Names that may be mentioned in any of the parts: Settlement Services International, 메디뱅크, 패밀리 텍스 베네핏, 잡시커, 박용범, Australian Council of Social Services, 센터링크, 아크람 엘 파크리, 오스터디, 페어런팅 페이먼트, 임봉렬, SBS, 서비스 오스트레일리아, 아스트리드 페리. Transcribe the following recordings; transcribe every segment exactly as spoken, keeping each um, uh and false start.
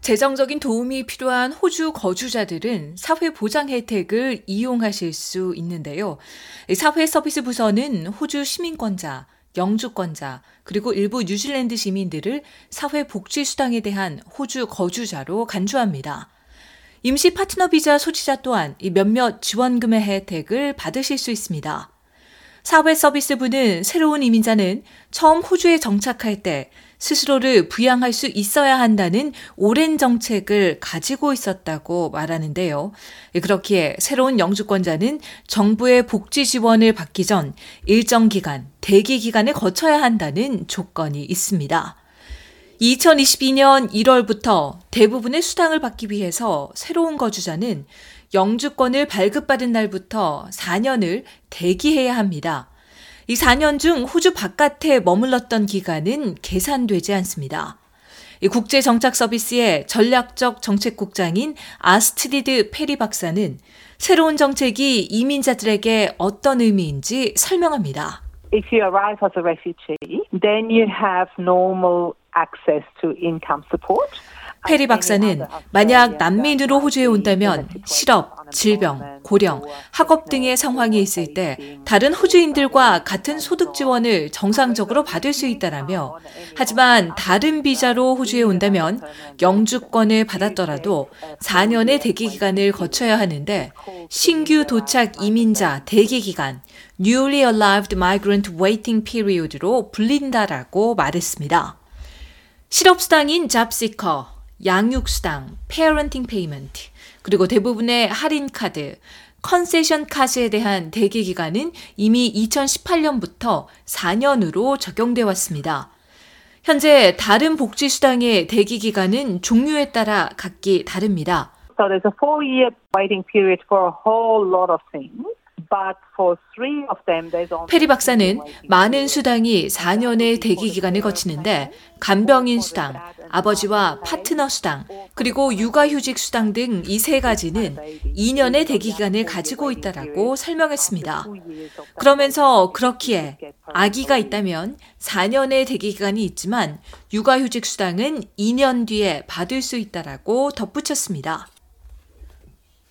재정적인 도움이 필요한 호주 거주자들은 사회보장 혜택을 이용하실 수 있는데요. 사회서비스 부서는 호주 시민권자, 영주권자, 그리고 일부 뉴질랜드 시민들을 사회복지수당에 대한 호주 거주자로 간주합니다. 임시 파트너 비자 소지자 또한 몇몇 지원금의 혜택을 받으실 수 있습니다. 사회서비스부는 새로운 이민자는 처음 호주에 정착할 때 스스로를 부양할 수 있어야 한다는 오랜 정책을 가지고 있었다고 말하는데요. 그렇기에 새로운 영주권자는 정부의 복지 지원을 받기 전 일정 기간, 대기 기간을 거쳐야 한다는 조건이 있습니다. 이천이십이년 일월부터 대부분의 수당을 받기 위해서 새로운 거주자는 영주권을 발급받은 날부터 사년을 대기해야 합니다. 이 사 년 중 호주 바깥에 머물렀던 기간은 계산되지 않습니다. 국제정착서비스의 전략적 정책국장인 아스트리드 페리 박사는 새로운 정책이 이민자들에게 어떤 의미인지 설명합니다. If you arrive as a refugee, then you have normal access to income support. 페리 박사는 만약 난민으로 호주에 온다면 실업, 질병, 고령, 학업 등의 상황이 있을 때 다른 호주인들과 같은 소득 지원을 정상적으로 받을 수 있다라며, 하지만 다른 비자로 호주에 온다면 영주권을 받았더라도 사 년의 대기 기간을 거쳐야 하는데, 신규 도착 이민자 대기 기간, Newly Arrived Migrant Waiting Period로 불린다라고 말했습니다. 실업수당인 잡시커, 양육수당, 페어런팅 페이먼트, 그리고 대부분의 할인카드, 컨세션 카드에 대한 대기기간은 이미 이천십팔년부터 사년으로 적용돼 왔습니다. 현재 다른 복지수당의 대기기간은 종류에 따라 각기 다릅니다. So there's a four year waiting period for a whole lot of things. 페리 박사는 많은 수당이 사 년의 대기 기간을 거치는데 간병인 수당, 아버지와 파트너 수당, 그리고 육아휴직 수당 등 이 세 가지는 이년의 대기 기간을 가지고 있다라고 설명했습니다. 그러면서 그렇기에 아기가 있다면 사년의 대기 기간이 있지만 육아휴직 수당은 이년 뒤에 받을 수 있다라고 덧붙였습니다.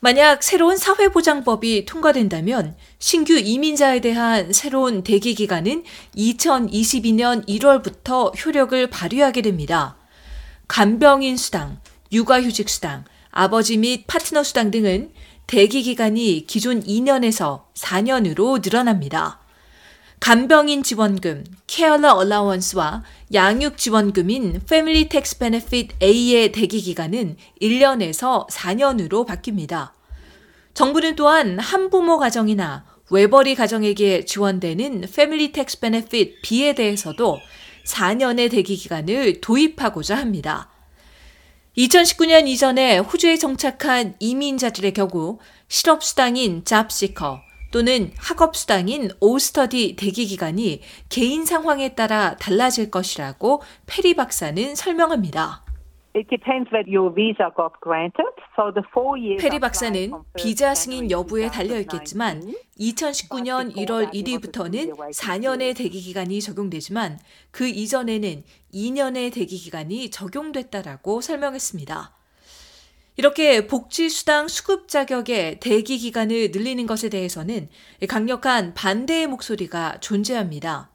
만약 새로운 사회보장법이 통과된다면 신규 이민자에 대한 새로운 대기기간은 이천이십이년 일월부터 효력을 발휘하게 됩니다. 간병인 수당, 육아휴직 수당, 아버지 및 파트너 수당 등은 대기기간이 기존 이년에서 사년으로 늘어납니다. 간병인 지원금, 케어러 얼라원스와 양육 지원금인 패밀리 텍스 베네핏 A의 대기 기간은 일년에서 사년으로 바뀝니다. 정부는 또한 한부모 가정이나 외벌이 가정에게 지원되는 패밀리 텍스 베네핏 B에 대해서도 사년의 대기 기간을 도입하고자 합니다. 이천십구년 이전에 호주에 정착한 이민자들의 경우 실업수당인 잡시커, 또는 학업수당인 오스터디 대기기간이 개인 상황에 따라 달라질 것이라고 페리 박사는 설명합니다. 페리 박사는 비자 승인 여부에 달려있겠지만 이천십구년 일월 일일부터는 사년의 대기기간이 적용되지만 그 이전에는 이년의 대기기간이 적용됐다라고 설명했습니다. 이렇게 복지수당 수급 자격의 대기 기간을 늘리는 것에 대해서는 강력한 반대의 목소리가 존재합니다.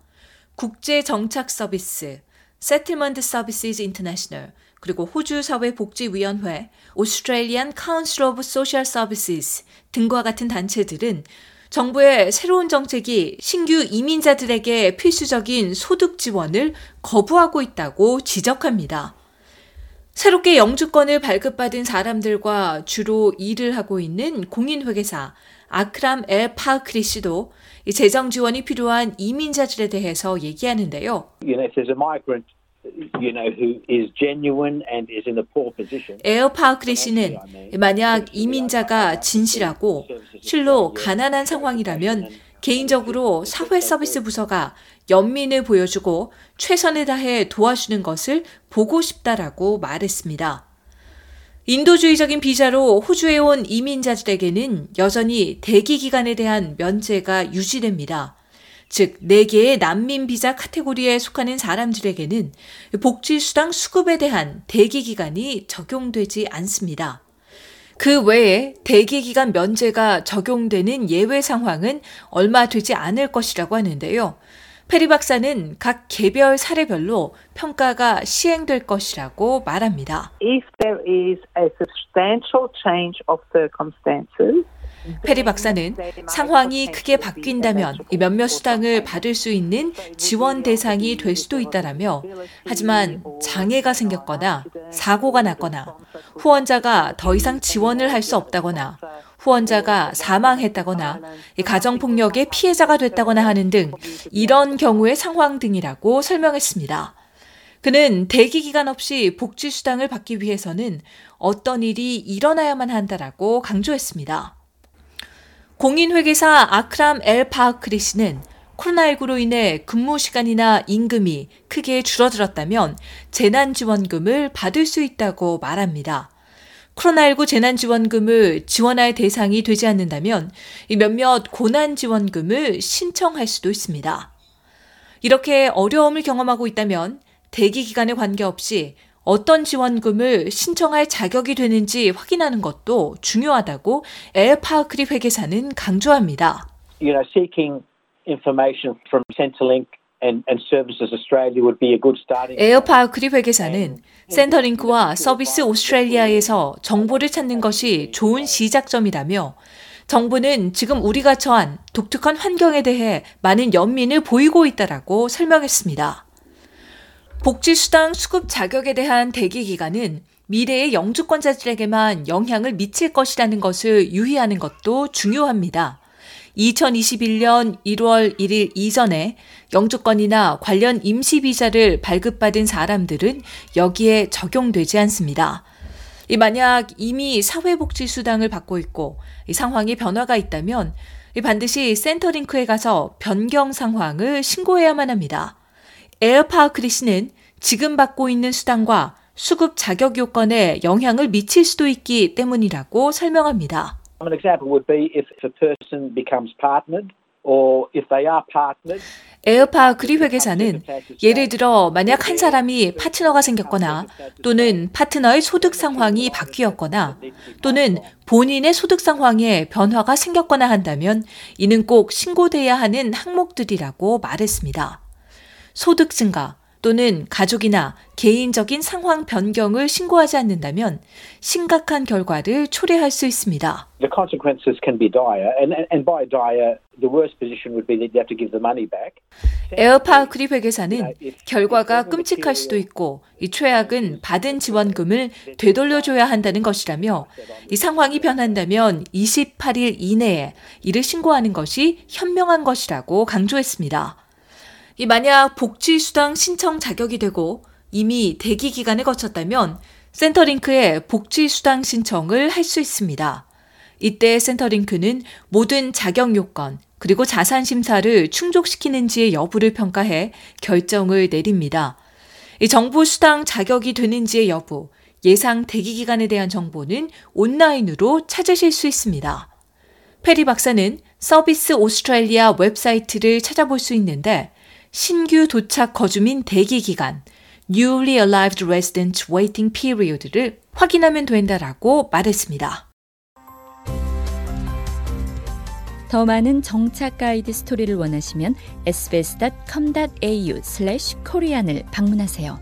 국제정착서비스, Settlement Services International, 그리고 호주사회복지위원회, Australian Council of Social Services 등과 같은 단체들은 정부의 새로운 정책이 신규 이민자들에게 필수적인 소득 지원을 거부하고 있다고 지적합니다. 새롭게 영주권을 발급받은 사람들과 주로 일을 하고 있는 공인회계사 아크람 엘 파크리 씨도 재정 지원이 필요한 이민자들에 대해서 얘기하는데요. You know, if there's a migrant 에어파크리 씨는 만약 이민자가 진실하고 실로 가난한 상황이라면 개인적으로 사회서비스 부서가 연민을 보여주고 최선을 다해 도와주는 것을 보고 싶다라고 말했습니다. 인도주의적인 비자로 호주에 온 이민자들에게는 여전히 대기 기간에 대한 면제가 유지됩니다. 즉, 네 개의 난민 비자 카테고리에 속하는 사람들에게는 복지수당 수급에 대한 대기기간이 적용되지 않습니다. 그 외에 대기기간 면제가 적용되는 예외 상황은 얼마 되지 않을 것이라고 하는데요. 페리 박사는 각 개별 사례별로 평가가 시행될 것이라고 말합니다. If there is a substantial change of circumstances, 페리 박사는 상황이 크게 바뀐다면 몇몇 수당을 받을 수 있는 지원 대상이 될 수도 있다라며, 하지만 장애가 생겼거나 사고가 났거나 후원자가 더 이상 지원을 할 수 없다거나 후원자가 사망했다거나 가정폭력의 피해자가 됐다거나 하는 등 이런 경우의 상황 등이라고 설명했습니다. 그는 대기기간 없이 복지수당을 받기 위해서는 어떤 일이 일어나야만 한다라고 강조했습니다. 공인회계사 아크람 엘 파크리 씨는 코로나십구로 인해 근무 시간이나 임금이 크게 줄어들었다면 재난지원금을 받을 수 있다고 말합니다. 코로나십구 재난지원금을 지원할 대상이 되지 않는다면 몇몇 고난지원금을 신청할 수도 있습니다. 이렇게 어려움을 경험하고 있다면 대기기간에 관계없이 어떤 지원금을 신청할 자격이 되는지 확인하는 것도 중요하다고 엘 파크리 회계사는 강조합니다. You know, seeking information from Centrelink and and Services Australia would be a good starting. 엘 파크리 회계사는 센터링크와 서비스 오스트레일리아에서 정보를 찾는 것이 좋은 시작점이라며, 정부는 지금 우리가 처한 독특한 환경에 대해 많은 연민을 보이고 있다라고 설명했습니다. 복지수당 수급 자격에 대한 대기기간은 미래의 영주권자들에게만 영향을 미칠 것이라는 것을 유의하는 것도 중요합니다. 이천이십일년 일월 일일 이전에 영주권이나 관련 임시비자를 발급받은 사람들은 여기에 적용되지 않습니다. 만약 이미 사회복지수당을 받고 있고 상황에 변화가 있다면 반드시 센터링크에 가서 변경 상황을 신고해야만 합니다. 엘 파크리 씨는 지금 받고 있는 수당과 수급 자격 요건에 영향을 미칠 수도 있기 때문이라고 설명합니다. 엘 파크리 회계사는 예를 들어 만약 한 사람이 파트너가 생겼거나 또는 파트너의 소득 상황이 바뀌었거나 또는 본인의 소득 상황에 변화가 생겼거나 한다면 이는 꼭 신고돼야 하는 항목들이라고 말했습니다. 소득 증가 또는 가족이나 개인적인 상황 변경을 신고하지 않는다면 심각한 결과를 초래할 수 있습니다. The consequences can be dire, and and by dire, the worst position would be that you have to give the money back. 엘 파크리 회계사는 결과가 끔찍할 수도 있고 이 최악은 받은 지원금을 되돌려줘야 한다는 것이라며, 이 상황이 변한다면 이십팔일 이내에 이를 신고하는 것이 현명한 것이라고 강조했습니다. 이 만약 복지수당 신청 자격이 되고 이미 대기기간을 거쳤다면 센터링크에 복지수당 신청을 할 수 있습니다. 이때 센터링크는 모든 자격 요건 그리고 자산 심사를 충족시키는지의 여부를 평가해 결정을 내립니다. 이 정부 수당 자격이 되는지의 여부, 예상 대기기간에 대한 정보는 온라인으로 찾으실 수 있습니다. 페리 박사는 서비스 오스트레일리아 웹사이트를 찾아볼 수 있는데, 신규 도착 거주민 대기기간, Newly Arrived Resident Waiting Period를 확인하면 된다라고 말했습니다. 더 많은 정착 가이드 스토리를 원하시면 에스비에스 닷 컴 닷 에이유 슬래시 코리안을 방문하세요.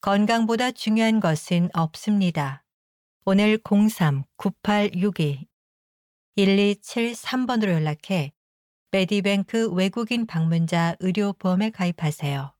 건강보다 중요한 것은 없습니다. 오늘 공삼 구팔육이 일이칠삼 번으로 연락해 메디뱅크 외국인 방문자 의료보험에 가입하세요.